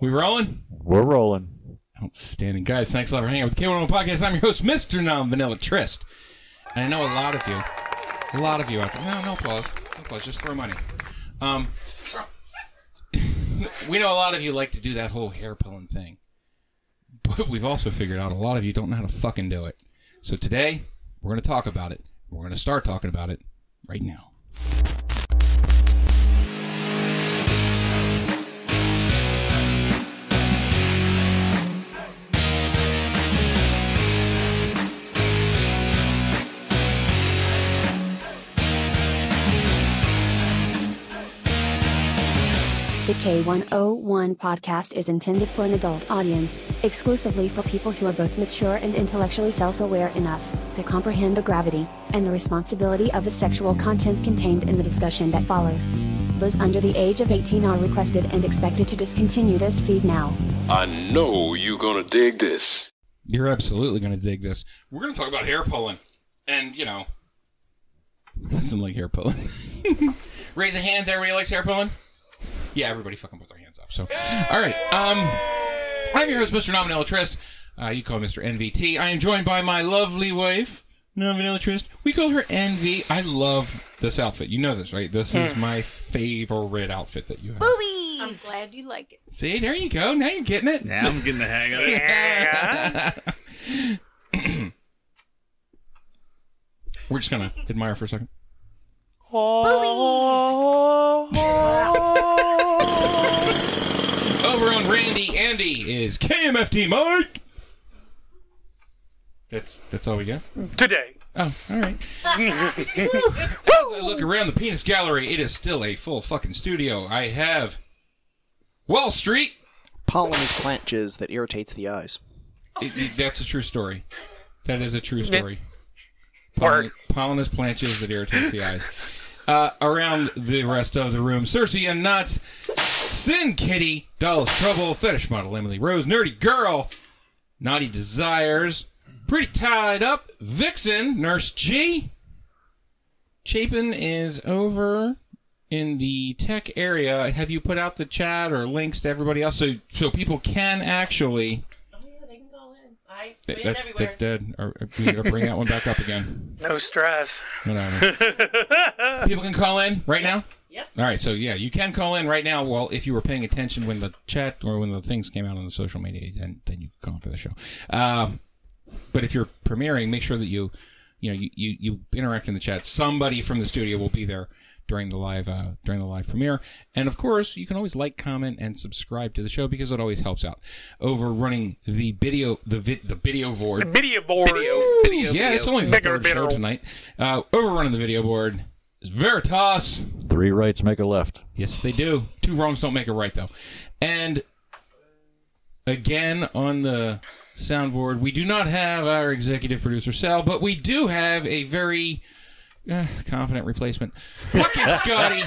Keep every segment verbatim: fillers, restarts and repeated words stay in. We rolling? We're rolling. Outstanding. Guys, thanks a lot for hanging out with K one oh one Podcast. I'm your host, Mister Non-Vanilla Trist. And I know a lot of you. A lot of you out there. No, no applause. No applause. Just throw money. Um, Just throw. We know a lot of you like to do that whole hair pulling thing. But we've also figured out a lot of you don't know how to fucking do it. So today, we're going to talk about it. We're going to start talking about it right now. The K one oh one Podcast is intended for an adult audience, exclusively for people who are both mature and intellectually self-aware enough to comprehend the gravity and the responsibility of the sexual content contained in the discussion that follows. Those under the age of eighteen are requested and expected to discontinue this feed now. I know you're gonna dig this. You're absolutely gonna dig this. We're gonna talk about hair pulling, and you know, doesn't like hair pulling. Raise your hands. Everybody likes hair pulling. Yeah, everybody fucking put their hands up. So, all right. Um, I'm your host, Mister Non-Vanilla Trist. Uh, you call him Mister N V T. I am joined by my lovely wife, Non-Vanilla Trist. We call her Envy. I love this outfit. You know this, right? This is my favorite outfit that you have. Boobies! I'm glad you like it. See, there you go. Now you're getting it. Now I'm getting the hang of it. Yeah. We're just going to admire for a second. Boobies! Over on Randy Andy is K M F D Mike. That's that's all we got today. Oh, all right. As I look around the penis gallery, it is still a full fucking studio. I have Wall Street. Pollen is plant jizz that irritates the eyes. It, it, that's a true story. That is a true story. Pollen, pollen is plant jizz that irritates the eyes. Uh, around the rest of the room, Cersei and Nuts, Sin Kitty, Doll's Trouble, Fetish Model Emily Rose, Nerdy Girl, Naughty Desires, Pretty Tied Up, Vixen, Nurse G. Chapin is over in the tech area. Have you put out the chat or links to everybody else so so people can actually... Oh yeah, they can go in. I put in everywhere. That's dead. Are, are we gonna bring that one back up again? No stress. Whatever. People can call in right now? Yep. All right, so yeah, you can call in right now. Well, if you were paying attention when the chat or when the things came out on the social media, then, then you can call in for the show. Um, but if you're premiering, make sure that you, you know, you, you, you interact in the chat. Somebody from the studio will be there during the live uh, during the live premiere. And of course, you can always like, comment, and subscribe to the show because it always helps out. Over running the video, the vid, the video board, the video board, video, video, yeah, video. It's only the bigger, third bigger. show tonight. Uh, overrunning the video board. Veritas. Three rights make a left. Yes, they do. Two wrongs don't make a right, though. And again, on the soundboard, we do not have our executive producer, Sal, but we do have a very uh, competent replacement. Fucking Scotty.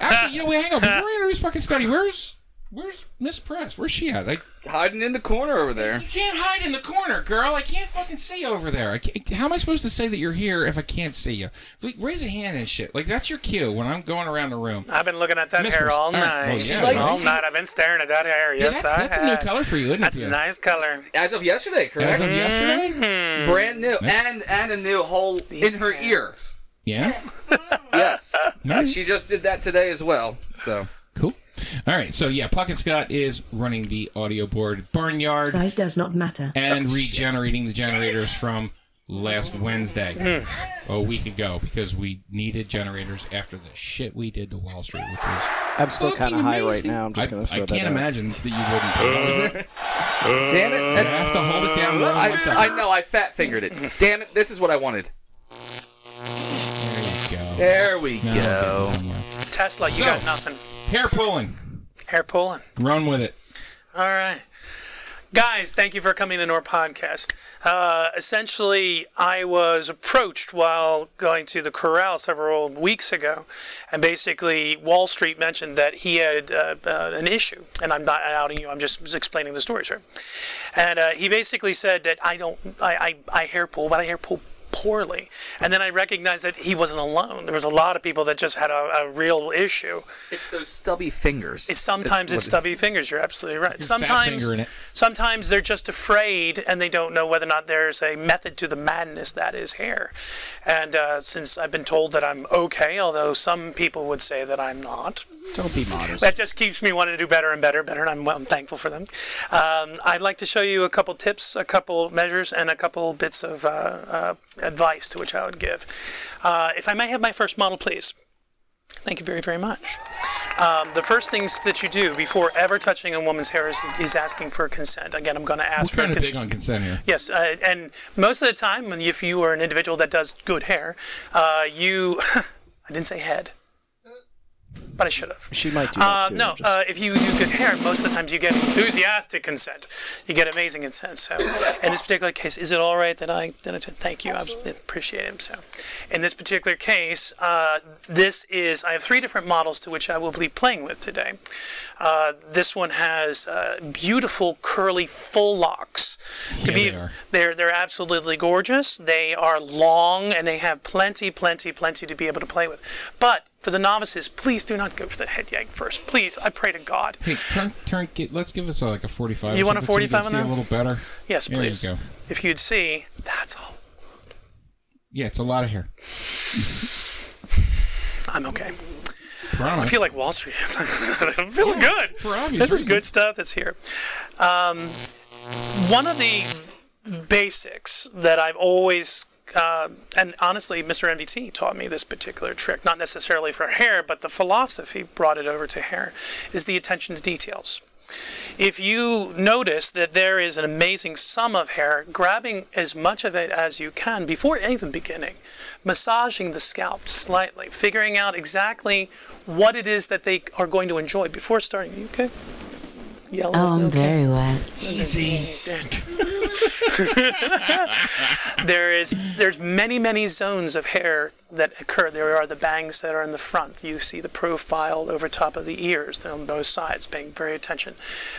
Actually, you know, wait, hang on. Before we introduce fucking Scotty, where's where's Miss Press? Where's she at? Like, hiding in the corner over there. You can't hide in the corner, girl. I can't fucking see over there. I can't, how am I supposed to say that you're here if I can't see you? Like, raise a hand and shit. Like, that's your cue when I'm going around the room. I've been looking at that Miss hair Press, all night. Well, yeah, like all see? night. I've been staring at that hair. Yes, yeah, that's, I that's have. That's a new color for you, isn't that's it? That's a nice color. As of yesterday, correct? As of yesterday? Mm-hmm. Brand new. And and a new hole These in her hands. ears. Yeah? Yes. Nice. She just did that today as well, so... All right, so yeah, Pocket Scott is running the audio board, Barnyard. Size does not matter. And oh, regenerating shit. the generators from last Wednesday, mm. a week ago, because we needed generators after the shit we did to Wall Street, which was I'm still kind of high right now. I'm just going to throw I that I can't out. imagine that you wouldn't. Damn it. That's, I have to hold it down. I, I know, I fat-fingered it. Damn it, this is what I wanted. There you go. There we no, go. Tesla, you so, got nothing. Hair pulling. Hair pulling. Run with it. All right. Guys, thank you for coming to our podcast. Uh, essentially, I was approached while going to the corral several weeks ago, and basically Wall Street mentioned that he had uh, uh, an issue, and I'm not outing you, I'm just explaining the story, sure. And uh, he basically said that I don't, I, I, I hair pull, but I hair pull poorly. And then I recognized that he wasn't alone. There was a lot of people that just had a, a real issue. It's those stubby fingers. It's sometimes it's, it's stubby it, fingers. You're absolutely right. Sometimes, sometimes they're just afraid and they don't know whether or not there's a method to the madness that is hair. And uh, since I've been told that I'm okay, although some people would say that I'm not. Don't be modest. That just keeps me wanting to do better and better and better, and I'm, I'm thankful for them. Um, I'd like to show you a couple tips, a couple measures, and a couple bits of uh, uh, advice to which I would give. Uh, if I may have my first model, please. Thank you very, very much. Um, the first things that you do before ever touching a woman's hair is, is asking for consent. Again, I'm going to ask We're for consent. We're kind of big on consent here. Yes, uh, and most of the time, if you are an individual that does good hair, uh, you... I didn't say head. But I should have. She might do that uh, too. No, just... uh, if you do good hair, most of the times you get enthusiastic consent. You get amazing consent. So, in this particular case, is it all right that I that I thank you? Absolutely. I appreciate it. So, in this particular case, uh, this is I have three different models to which I will be playing with today. Uh, this one has uh, beautiful curly full locks. To yeah, be, they are. They're they're absolutely gorgeous. They are long and they have plenty, plenty, plenty to be able to play with. But for the novices, please do not go for the head yank first. Please, I pray to God. Hey, turn, turn, get, let's give us a, like a forty-five. You want a forty-five so on that? See a little better. Yes, there please. You go. If you'd see, that's all. Yeah, it's a lot of hair. I'm okay. Promise. I feel like Wall Street. I'm feeling yeah, good. For obvious this reasons. Is good stuff that's here. Um, one of the basics that I've always... Uh, and honestly, Mister N V T taught me this particular trick, not necessarily for hair, but the philosophy brought it over to hair, is the attention to details. If you notice that there is an amazing sum of hair, grabbing as much of it as you can before even beginning, massaging the scalp slightly, figuring out exactly what it is that they are going to enjoy before starting. Are you okay? Yellow, oh, I'm okay. Very wet. Easy. there is there's many many zones of hair that occur. There are the bangs that are in the front. You see the profile over top of the ears. They're on both sides, paying very attention.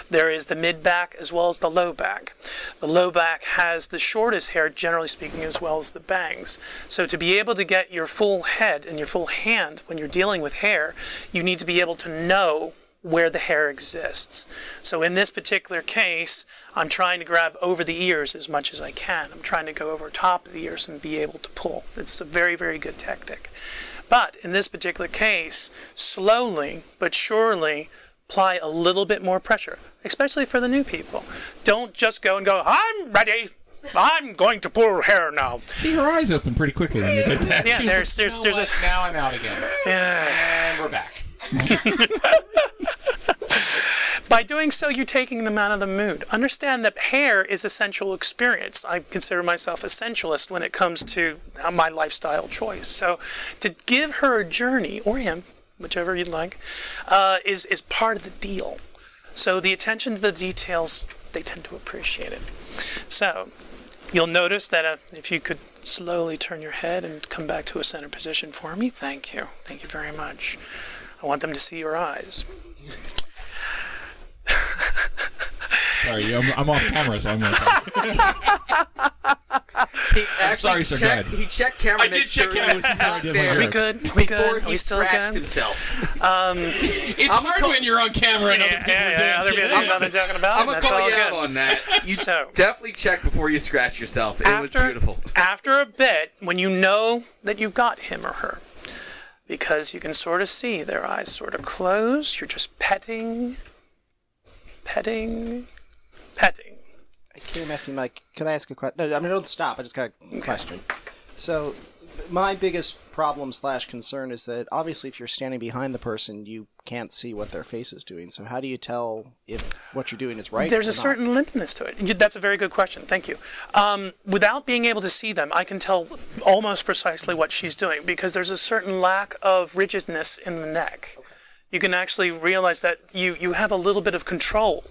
There is the mid back as well as the low back. The low back has the shortest hair, generally speaking, as well as the bangs. So to be able to get your full head and your full hand when you're dealing with hair, you need to be able to know where the hair exists. So in this particular case, I'm trying to grab over the ears as much as I can. I'm trying to go over top of the ears and be able to pull. It's a very, very good tactic. But in this particular case, slowly but surely apply a little bit more pressure, especially for the new people. Don't just go and go, I'm ready. I'm going to pull hair now. See, her eyes open pretty quickly when you did that. Yeah, there's, there's, there's a... Now I'm out again. Yeah. And we're back. By doing so, you're taking them out of the mood. Understand that hair is a sensual experience. I consider myself a sensualist when it comes to my lifestyle choice. So to give her a journey, or him, whichever you'd like, uh, is, is part of the deal. So the attention to the details, they tend to appreciate it. So you'll notice that if, if you could slowly turn your head and come back to a center position for me, thank you. Thank you very much. I want them to see your eyes. Sorry, I'm, I'm off camera, so I'm going to sorry, sir, checked, he checked camera. I did check camera. Sure not there. Are we good? Are we good? He, he still good? himself. Um, it's I'm hard co- when you're on camera and yeah, other people yeah, yeah, are doing yeah, yeah, I'm talking about I'm going to call you out on that. You so, definitely check before you scratch yourself. It after, was beautiful. After a bit, when you know that you've got him or her, because you can sort of see their eyes sort of close, you're just petting... Petting, petting. K M F D Mike, can I ask a question? No, I mean, don't stop. I just got a okay. question. So, my biggest problem slash concern is that obviously, if you're standing behind the person, you can't see what their face is doing. So, how do you tell if what you're doing is right? There's or a not? certain limpness to it. That's a very good question. Thank you. Um, without being able to see them, I can tell almost precisely what she's doing because there's a certain lack of rigidness in the neck. Okay. You can actually realize that you, you have a little bit of control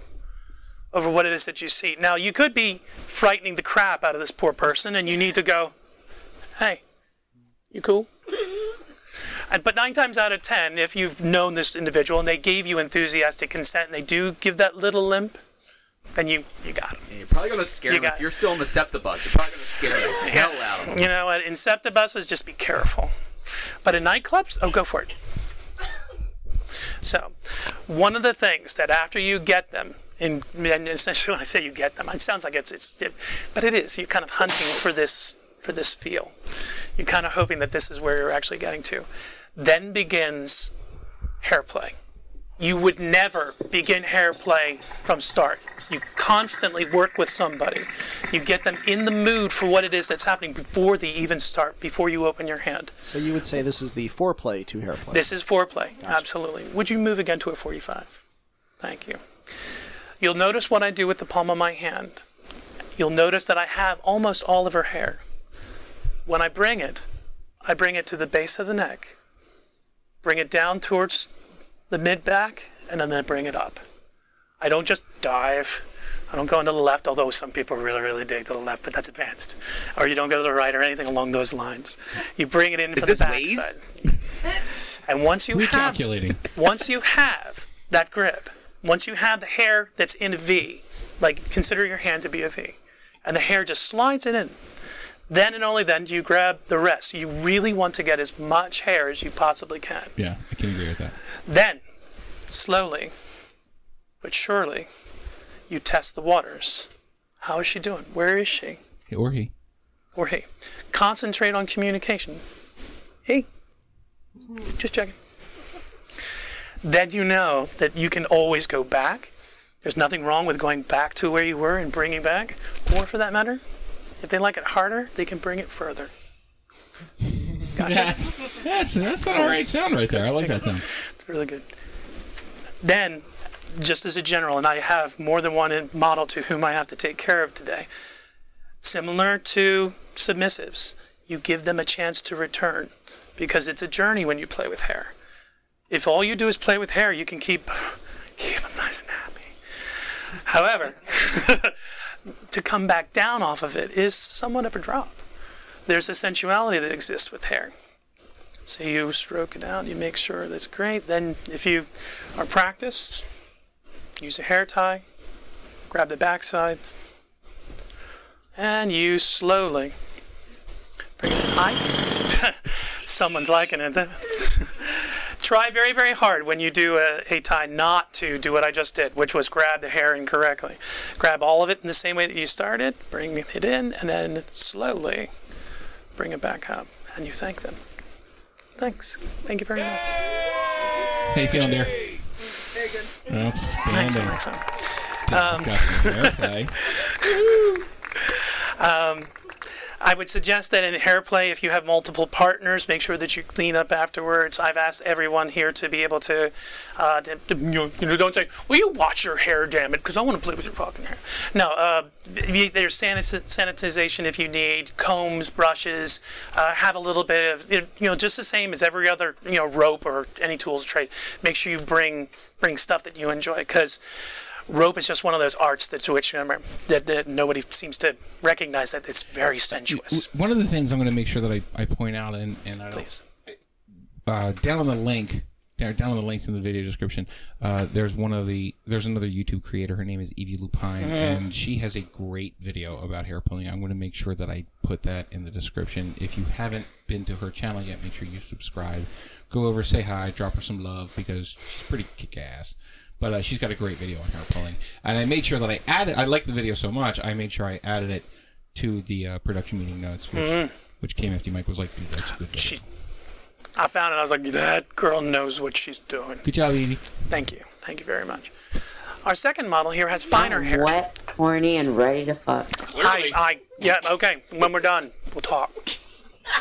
over what it is that you see. Now, you could be frightening the crap out of this poor person, and you need to go, hey, you cool? And, but nine times out of ten, if you've known this individual and they gave you enthusiastic consent and they do give that little limp, then you, you got them. And you're probably going to scare you them. If you're still on the Septibus, you're probably going to scare them yeah. hell out of them. You know what? In Septibuses, just be careful. But in nightclubs, oh, go for it. So, one of the things that after you get them, and essentially when I say you get them, it sounds like it's, it's it, but it is. You're kind of hunting for this, for this feel. You're kind of hoping that this is where you're actually getting to. Then begins hair play. You would never begin hair play from start. You constantly work with somebody. You get them in the mood for what it is that's happening before they even start, before you open your hand. So you would say this is the foreplay to hair play. This is foreplay, gotcha. Absolutely. Would you move again to a forty-five? Thank you. You'll notice what I do with the palm of my hand. You'll notice that I have almost all of her hair. When I bring it, I bring it to the base of the neck, bring it down towards the mid-back, and then I bring it up. I don't just dive. I don't go into the left, although some people really, really dig to the left, but that's advanced. Or you don't go to the right or anything along those lines. You bring it in from the back side. And once you have, once you have that grip, once you have the hair that's in a V, like consider your hand to be a V, and the hair just slides it in, then and only then do you grab the rest. You really want to get as much hair as you possibly can. Yeah, I can agree with that. Then, slowly but surely, you test the waters. How is she doing? Where is she? Hey, or he. Or he. Concentrate on communication. Hey, just checking. Then you know that you can always go back. There's nothing wrong with going back to where you were and bringing back. Or for that matter, if they like it harder, they can bring it further. Gotcha? That's, that's, that's an alright sound right there. I like that sound. It's really good. Then, just as a general, and I have more than one model to whom I have to take care of today, similar to submissives, you give them a chance to return because it's a journey when you play with hair. If all you do is play with hair, you can keep, keep them nice and happy. However, to come back down off of it is somewhat of a drop. There's a sensuality that exists with hair. So you stroke it out, you make sure that's great. Then if you are practiced, use a hair tie, grab the backside, and you slowly bring it in high. Someone's liking it. Try very, very hard when you do a, a tie not to do what I just did, which was grab the hair incorrectly. Grab all of it in the same way that you started, bring it in, and then slowly bring it back up. And you thank them. Thanks. Thank you very much. How you feeling, dear? Very good. Outstanding. Excellent, excellent. Um, um, I would suggest that in hair play, if you have multiple partners, make sure that you clean up afterwards. I've asked everyone here to be able to, uh, to, to you know, don't say, "Will you watch your hair, damn it," because I want to play with your fucking hair. No, uh, there's sanitization if you need, combs, brushes. Uh, have a little bit of, you know, just the same as every other, you know, rope or any tools trade. Make sure you bring bring stuff that you enjoy, because rope is just one of those arts that, to which, remember, that, that nobody seems to recognize that it's very sensuous. One of the things I'm going to make sure that I, I point out, and, and I please, uh, down on the link, down, down on the links in the video description, uh, there's one of the there's another YouTube creator. Her name is Evie Lupine, mm. and she has a great video about hair pulling. I'm going to make sure that I put that in the description. If you haven't been to her channel yet, make sure you subscribe. Go over, say hi, drop her some love, because she's pretty kick-ass. But uh, she's got a great video on hair pulling, and I made sure that I added. I liked the video so much, I made sure I added it to the uh, production meeting notes, which, mm-hmm. which K M F D Mike was like, "Dude, that's a good video." She, I found it. I was like, "That girl knows what she's doing." Good job, Evie. Thank you. Thank you very much. Our second model here has finer hair. Wet, horny, and ready to fuck. I, I, yeah, okay. When we're done, we'll talk.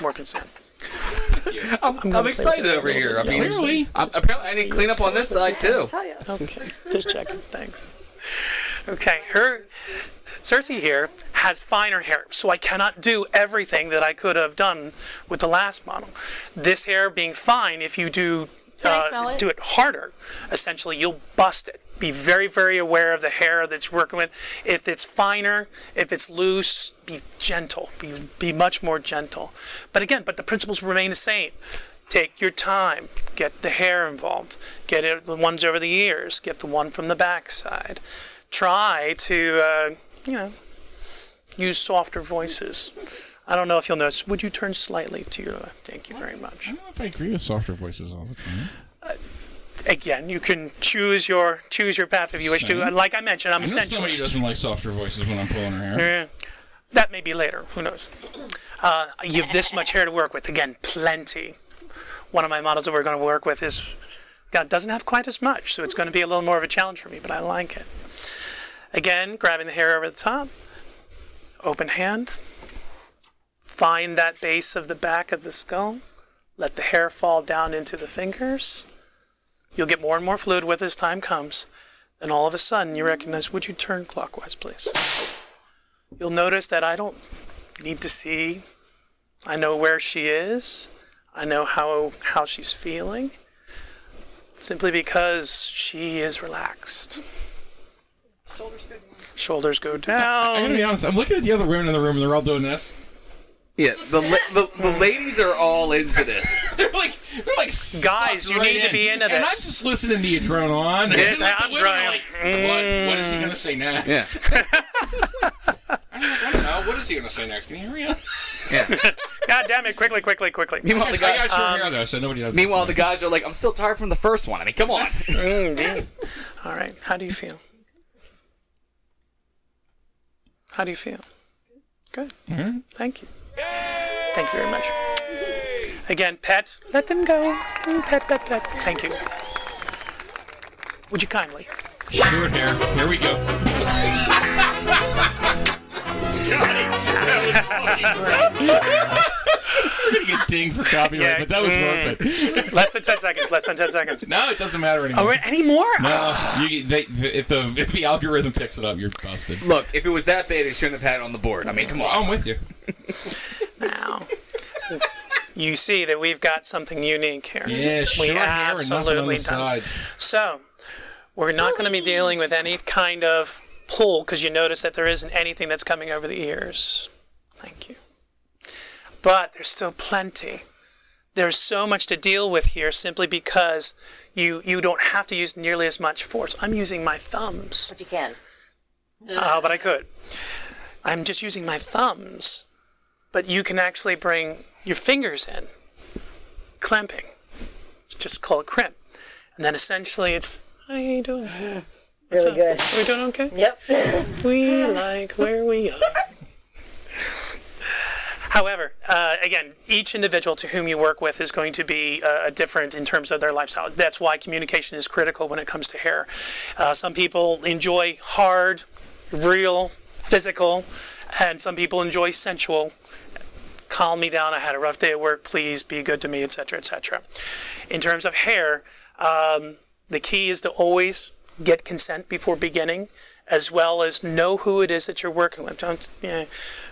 More concerned. Yeah. I'm, I'm, I'm excited over here. I mean, really? I'm, apparently I need to clean up on this side too. Okay, just checking. Thanks. Okay, her Cersei here has finer hair, so I cannot do everything that I could have done with the last model. This hair being fine, if you do uh, it? do it harder, essentially you'll bust it. Be very, very aware of the hair that you're working with. If it's finer, if it's loose, be gentle. Be, be much more gentle. But again, but the principles remain the same. Take your time. Get the hair involved. Get it, the ones over the ears. Get the one from the backside. try to, uh, you know, use softer voices. I don't know if you'll notice. Would you turn slightly to your left? Thank you very much. I don't know if I agree with softer voices all the time. Uh, again, you can choose your choose your path if you wish Same. to. Like I mentioned, I'm I know a sensualist. Somebody doesn't like softer voices when I'm pulling her hair. Yeah. That may be later. Who knows? Uh, you have this much hair to work with. Again, plenty. One of my models that we're going to work with is God doesn't have quite as much, so it's going to be a little more of a challenge for me, but I like it. Again, grabbing the hair over the top. Open hand. Find that base of the back of the skull. Let the hair fall down into the fingers. You'll get more and more fluid with as time comes. And all of a sudden, you recognize, would you turn clockwise, please? You'll notice that I don't need to see. I know where she is. I know how how she's feeling. Simply because she is relaxed. Shoulders go down. Shoulders go down. I'm going to be honest. I'm looking at the other women in the room, and they're all doing this. Yeah, the la- the, the ladies are all into this. they're like, they're like, guys, you right need in. to be into this. And I'm just listening to you drone on. Yes, like I'm drone. Like, what? What is he going to say next? Yeah. I don't know. What is he going to say next? Can you hurry up? Yeah. God damn it. Quickly, quickly, quickly. Meanwhile, the guys, I got um, hair, though, so nobody does meanwhile, the guys are like, I'm still tired from the first one. I mean, come on. mm, All right. How do you feel? How do you feel? Good. Mm-hmm. Thank you. Yay! Thank you very much. Again, pet. Let them go. Pet, pet, pet. Thank you. Would you kindly? Sure, hair. Here we go. We're going to get dinged for copyright, yeah, but that was mm. worth it. Less than ten seconds. Less than ten seconds. No, it doesn't matter anymore. Oh, right, anymore? No. you, they, if, the, if the algorithm picks it up, you're busted. Look, if it was that bad, it shouldn't have had it on the board. I mean, come on. I'm with you. Now, you see that we've got something unique here. Yeah, sure. We absolutely do. So, we're not going to be dealing with any kind of pull, because you notice that there isn't anything that's coming over the ears. Thank you. But there's still plenty. There's so much to deal with here simply because you you don't have to use nearly as much force. I'm using my thumbs. But you can. Oh, uh, but I could. I'm just using my thumbs. But you can actually bring your fingers in. Clamping. It's just called crimp. And then essentially it's, how you doing? What's really up? Good. Are we doing okay? Yep. We like where we are. However, uh, again, each individual to whom you work with is going to be uh, different in terms of their lifestyle. That's why communication is critical when it comes to hair. Uh, some people enjoy hard, real, physical, and some people enjoy sensual. Calm me down. I had a rough day at work. Please be good to me, et cetera, et cetera. In terms of hair, um, the key is to always get consent before beginning, as well as know who it is that you're working with. Don't, yeah,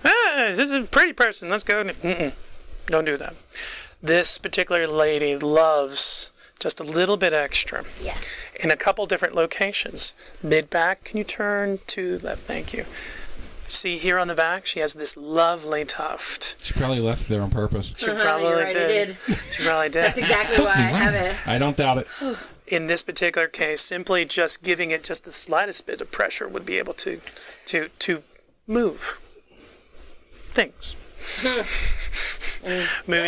ah, this is a pretty person, let's go. Mm-mm, don't do that. This particular lady loves just a little bit extra. Yes. In a couple different locations. Mid-back, can you turn to left? Thank you. See here on the back, she has this lovely tuft. She probably left it there on purpose. She uh-huh, probably right, did. did. She probably did. That's exactly why I have it. I don't doubt it. In this particular case, simply just giving it just the slightest bit of pressure would be able to to to move things. Moving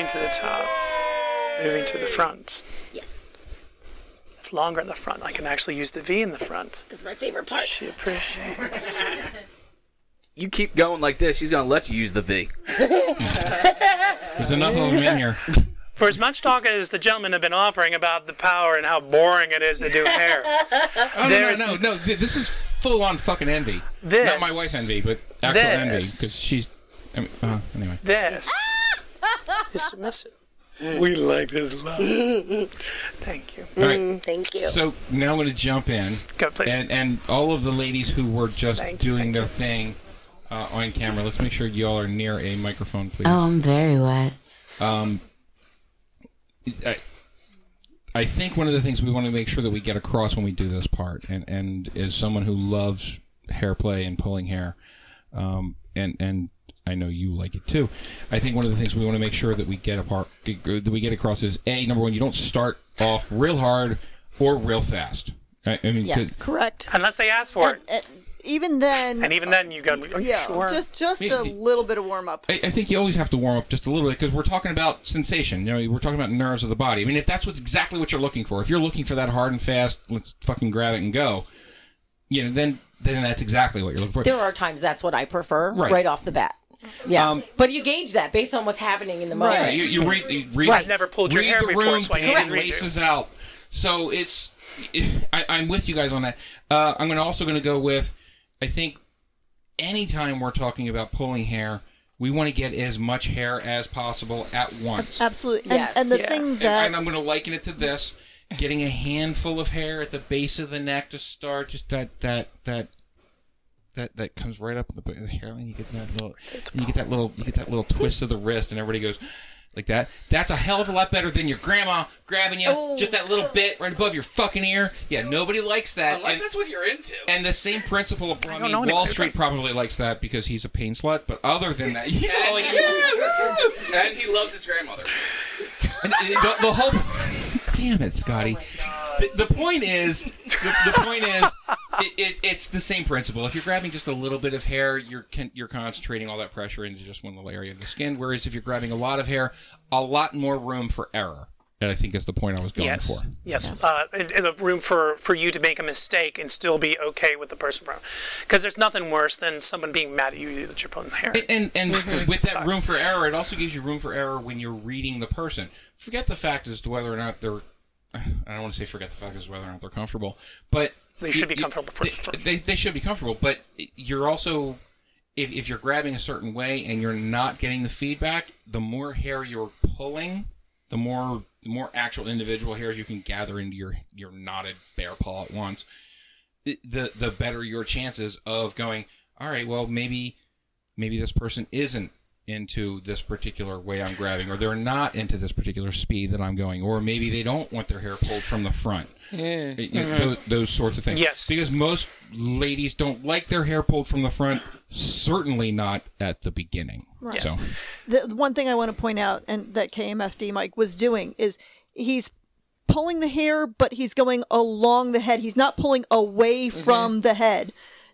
to the top. Moving to the front. Yes. It's longer in the front. I can actually use the V in the front. That's my favorite part. She appreciates. You keep going like this, she's going to let you use the V. There's enough of them in here. For as much talk as the gentlemen have been offering about the power and how boring it is to do hair. Oh, no, no, no, no. This is full-on fucking envy. This, Not my wife envy, but actual this, envy. Because she's... I mean, uh, anyway. This is submissive. We like this love. Thank you. All right. Thank you. So now I'm going to jump in. Go, please. And, and all of the ladies who were just thank doing you, their you. thing uh, on camera, let's make sure y'all are near a microphone, please. Oh, I'm very wet. Um... I, I think one of the things we want to make sure that we get across when we do this part, and, and as someone who loves hair play and pulling hair, um, and and I know you like it too, I think one of the things we want to make sure that we get apart, that we get across is, A, number one, you don't start off real hard or real fast. I, I mean, yes, could, correct. Unless they ask for and, it. And, even then. And even then, you got to be yeah, sure. Just, just I mean, a little bit of warm up. I, I think you always have to warm up just a little bit because we're talking about sensation. You know, we're talking about nerves of the body. I mean, if that's what, exactly what you're looking for, if you're looking for that hard and fast, let's fucking grab it and go. You know, then then that's exactly what you're looking for. There are times that's what I prefer right, right off the bat. Yeah, um, but you gauge that based on what's happening in the moment. Yeah, you, you read, you read right. I've never pulled your hair before, room, so I need laces out. So it's, it, I, I'm with you guys on that. Uh, I'm gonna also going to go with, I think, anytime we're talking about pulling hair, we want to get as much hair as possible at once. Absolutely, yes. and, and the yeah. thing that, and, and I'm going to liken it to this: getting a handful of hair at the base of the neck to start, just that that that. That that comes right up the, the hairline. You get that little, you get that little, you get that little twist of the wrist, and everybody goes like that. That's a hell of a lot better than your grandma grabbing you oh. just that little bit right above your fucking ear. Yeah, nobody likes that. Unless and, that's what you're into. And the same principle of I mean, Wall Street probably likes that because he's a pain slut. But other than that, he's all like, yeah. and he loves his grandmother. And the, the whole. Damn it, Scotty. Oh the, the point is, the, the point is, it, it, it's the same principle. If you're grabbing just a little bit of hair, you're you're concentrating all that pressure into just one little area of the skin. Whereas if you're grabbing a lot of hair, a lot more room for error. And I think that's the point I was going yes. for. Yes, yes. Uh, and, and the room for, for you to make a mistake and still be okay with the person from, because there's nothing worse than someone being mad at you that you're pulling hair. And and, and with that room for error, it also gives you room for error when you're reading the person. Forget the fact as to whether or not they're. I don't want to say forget the fact as to whether or not they're comfortable, but they should you, be comfortable. You, for they, they they should be comfortable, but you're also. If, if you're grabbing a certain way and you're not getting the feedback, the more hair you're pulling, the more. The more actual individual hairs you can gather into your, your knotted bear paw at once, the the better your chances of going, all right, well, maybe maybe this person isn't into this particular way I'm grabbing, or they're not into this particular speed that I'm going, or maybe they don't want their hair pulled from the front. Yeah. You know, mm-hmm. those, those sorts of things. Yes. Because most ladies don't like their hair pulled from the front, certainly not at the beginning. Right. So. The one thing I want to point out, and that K M F D Mike was doing, is he's pulling the hair, but he's going along the head. He's not pulling away mm-hmm. from the head.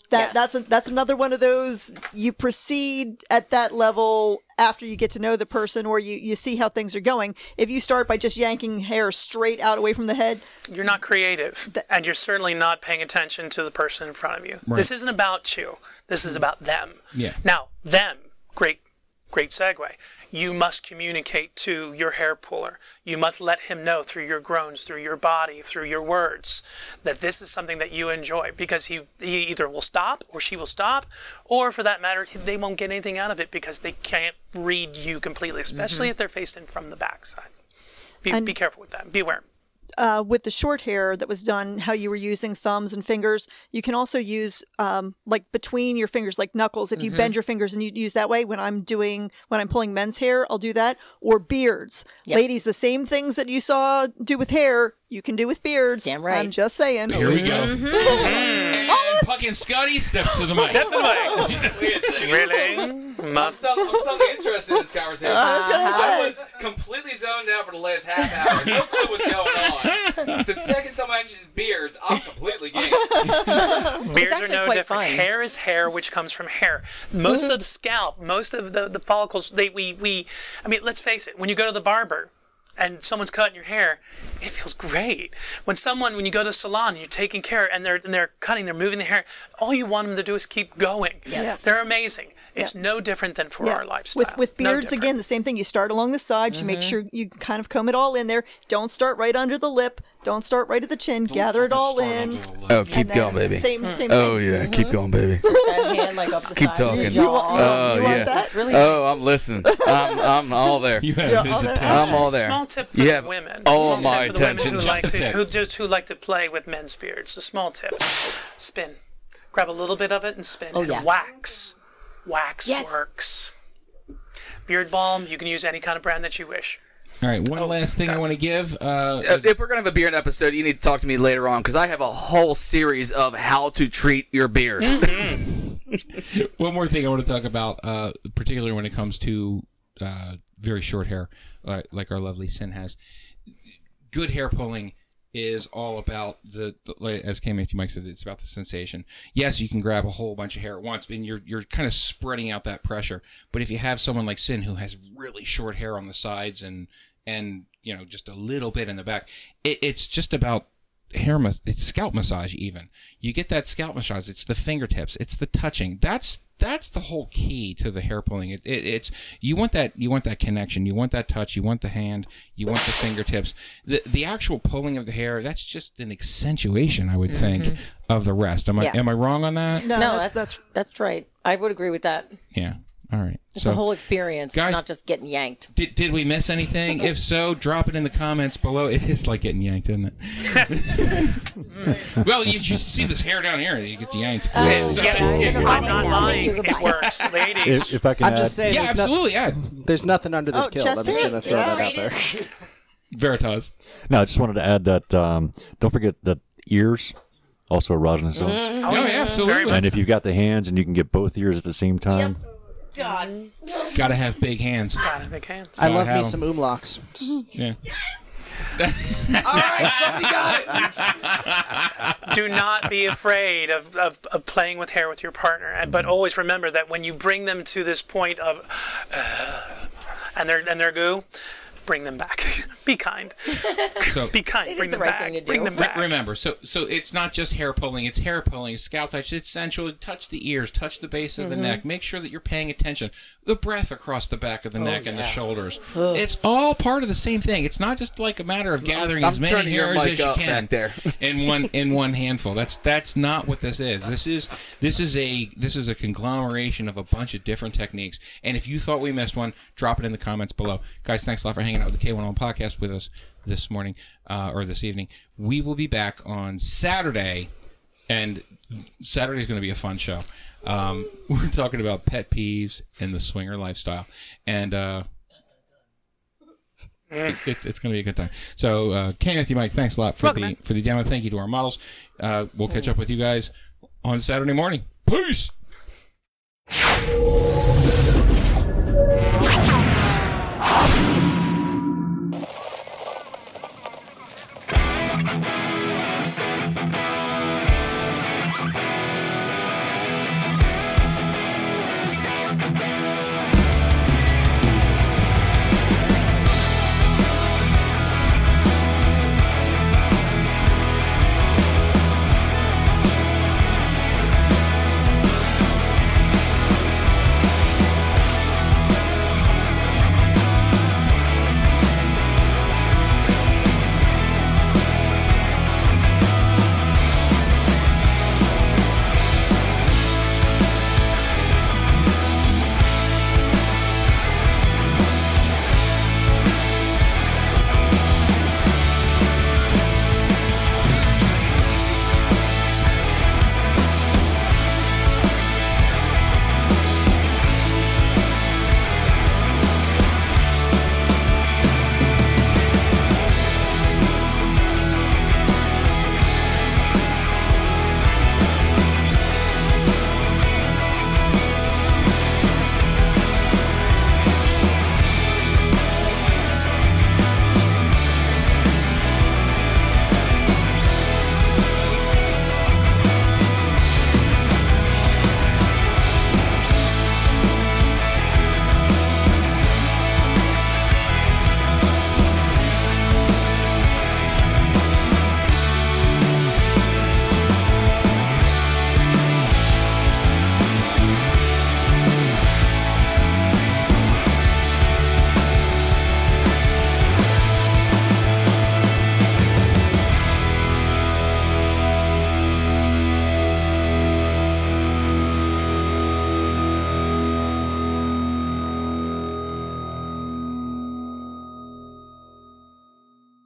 That, yes. That's a, that's another one of those, you proceed at that level after you get to know the person or you, you see how things are going. If you start by just yanking hair straight out away from the head. You're not creative, th- and you're certainly not paying attention to the person in front of you. Right. This isn't about you. This is about them. Yeah. Now, them, great, great segue. You must communicate to your hair puller. You must let him know through your groans, through your body, through your words, that this is something that you enjoy, because he, he either will stop or she will stop, or for that matter, they won't get anything out of it because they can't read you completely, especially mm-hmm. if they're faced in from the backside. Be, be careful with that. Be aware. Uh, with the short hair that was done, how you were using thumbs and fingers, you can also use um, like between your fingers, like knuckles. If you mm-hmm. bend your fingers and you use that way, when I'm doing, when I'm pulling men's hair, I'll do that. Or beards. Yep. Ladies, the same things that you saw do with hair, you can do with beards. Damn right. I'm just saying. Here we go. Mm-hmm. Mm-hmm. And fucking Scotty steps to the mic. Step to the mic. Really? I'm so, I'm so interested in this conversation. Uh-huh. I was completely zoned out for the last half hour. No clue what's going on. The second someone mentions beards, I'm completely game. Beards are no different. Fine. Hair is hair, which comes from hair. Most of the scalp, most of the, the follicles, they we we. I mean, let's face it. When you go to the barber, and someone's cutting your hair, it feels great. When someone, when you go to the salon, and you're taking care, and they're and they're cutting, they're moving the hair. All you want them to do is keep going. Yes. They're amazing. It's yeah. no different than for yeah. our lifestyle. With, with beards, no again, the same thing. You start along the side. Mm-hmm. You make sure you kind of comb it all in there. Don't start right under the lip. Don't start right at the chin. Don't Gather it all in. Oh, keep going, baby. Same, same. Oh, things. Yeah, mm-hmm. keep going, baby. That hand, like, up the keep side. Talking. You want, you oh, you yeah. Want really oh, nice. I'm listening. I'm, I'm all there. You have his attention. I'm all there. Small tip for you have the women. All small my attention. Who, like to, who just who like to play with men's beards. A small tip: spin. Grab a little bit of it and spin. Oh, yeah. Wax. Wax yes. works. Beard balm, you can use any kind of brand that you wish. All right, one oh, last thing I want to give. Uh, if we're going to have a beard episode, you need to talk to me later on, because I have a whole series of how to treat your beard. One more thing I want to talk about, uh, particularly when it comes to uh, very short hair, uh, like our lovely Sin has. Good hair pulling is all about the, the as K M F D Mike said, it's about the sensation. Yes, you can grab a whole bunch of hair at once, and you're you're kind of spreading out that pressure. But if you have someone like Sin who has really short hair on the sides and and you know just a little bit in the back, it, it's just about hair. Mas- it's scalp massage. Even you get that scalp massage. It's the fingertips. It's the touching. That's that's the whole key to the hair pulling. It, it, it's you want that you want that connection. You want that touch. You want the hand. You want the fingertips. The the actual pulling of the hair. That's just an accentuation, I would mm-hmm. think, of the rest. Am I yeah. am I wrong on that? No, no that's, that's that's right. I would agree with that. Yeah. All right. It's so, a whole experience. Guys, it's not just getting yanked. Did, did we miss anything? If so, drop it in the comments below. It is like getting yanked, isn't it? Well, you just see this hair down here. You get yanked. Oh, yeah, so, yeah, yeah, yeah. I'm not lying. It works, ladies. If, if I can I'm add, just saying. Yeah, absolutely. No, there's nothing under this oh, kilt. I'm just going to throw yeah. that out there. Veritas. No, I just wanted to add that um, don't forget that ears also erogenous zones. Mm-hmm. Oh, yeah, absolutely. And if you've got the hands and you can get both ears at the same time. Yep. God. Gotta have big hands. Gotta have big hands. I love me some umlocks. Just... Yeah. Yes! All right, somebody got it. Do not be afraid of, of, of playing with hair with your partner, but always remember that when you bring them to this point of uh, and their and their goo, bring them back. Be kind. So be kind. Bring them the right back. Thing to do. Bring them back. Remember, so so it's not just hair pulling. It's hair pulling, scalp touch. It's sensual. Touch the ears. Touch the base of mm-hmm. the neck. Make sure that you're paying attention. The breath across the back of the oh, neck yeah. and the shoulders. Ugh. It's all part of the same thing. It's not just like a matter of gathering I'm as many hairs as you can there. in one in one handful. That's that's not what this is. This is this is a this is a conglomeration of a bunch of different techniques. And if you thought we missed one, drop it in the comments below, guys. Thanks a lot for hanging. out with the K one oh one Podcast with us this morning uh, or this evening. We will be back on Saturday, and Saturday is going to be a fun show. Um, we're talking about pet peeves and the swinger lifestyle, and uh, it, it's it's going to be a good time. So, uh, K M F D Mike, thanks a lot for Welcome the back. for the demo. Thank you to our models. Uh, we'll catch up with you guys on Saturday morning. Peace.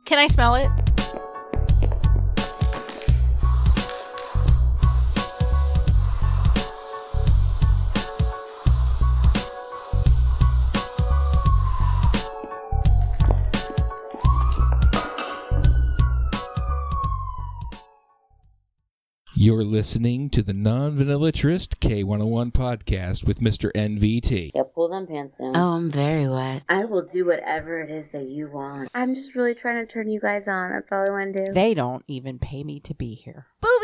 Can I smell it? You're listening to the Non-Vanilla Trist K one oh one Podcast with Mister N V T. Yeah, pull them pants down. Oh, I'm very wet. I will do whatever it is that you want. I'm just really trying to turn you guys on. That's all I want to do. They don't even pay me to be here. Boo!